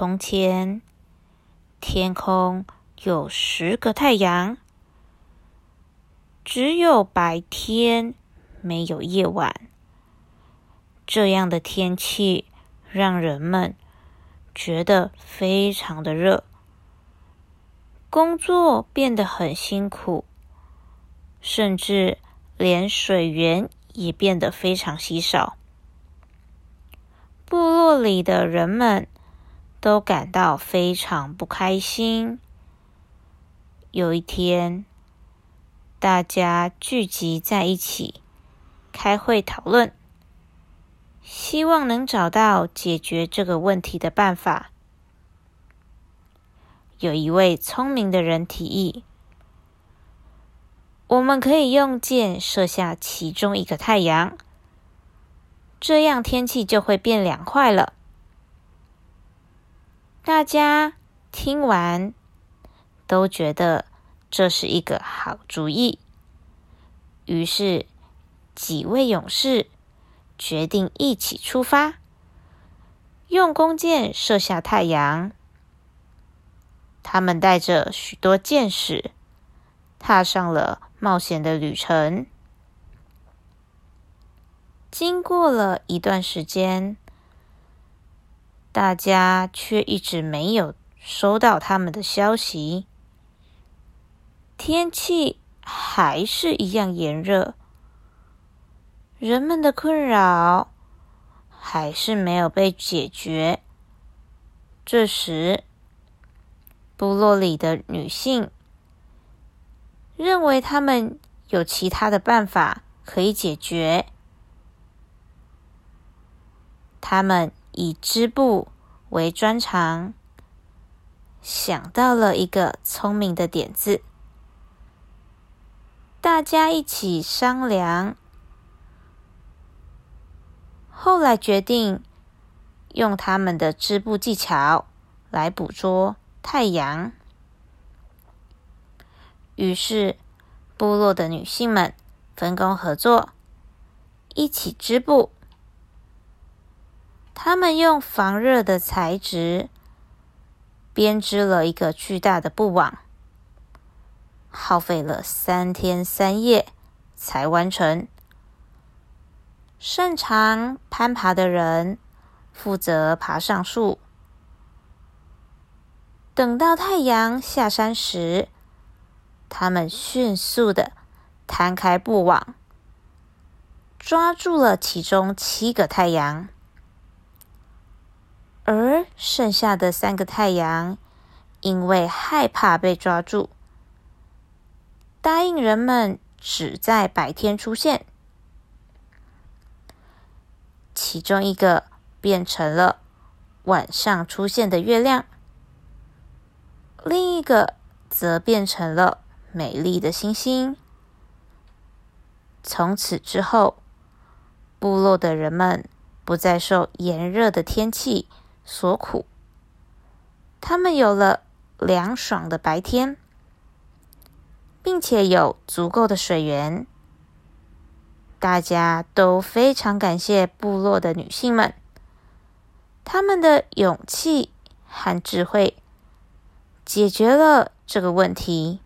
从前，天空有10个太阳，只有白天，没有夜晚。这样的天气让人们觉得非常的热，工作变得很辛苦，甚至连水源也变得非常稀少。部落里的人们都感到非常不开心。有一天，大家聚集在一起，开会讨论，希望能找到解决这个问题的办法。有一位聪明的人提议，我们可以用箭射下其中一个太阳，这样天气就会变凉快了。大家听完都觉得这是一个好主意，于是几位勇士决定一起出发，用弓箭射下太阳。他们带着许多箭矢，踏上了冒险的旅程。经过了一段时间，大家却一直没有收到他们的消息。天气还是一样炎热，人们的困扰还是没有被解决。这时，部落里的女性认为他们有其他的办法可以解决。他们以织布为专长，想到了一个聪明的点子。大家一起商量，后来决定用他们的织布技巧来捕捉太阳。于是，部落的女性们分工合作，一起织布。她们用防热的材质编织了一个巨大的布网，耗费了3天3夜才完成。擅长攀爬的人负责爬上树，等到太阳下山时，他们迅速地摊开布网，抓住了其中7个太阳，而剩下的3个太阳因为害怕被抓住，答应人们只在白天出现。其中一个变成了晚上出现的月亮，另一个则变成了美丽的星星。从此之后，部落的人们不再受炎热的天气所苦，他们有了凉爽的白天，并且有足够的水源。大家都非常感谢部落的女性们，她们的勇气和智慧解决了这个问题。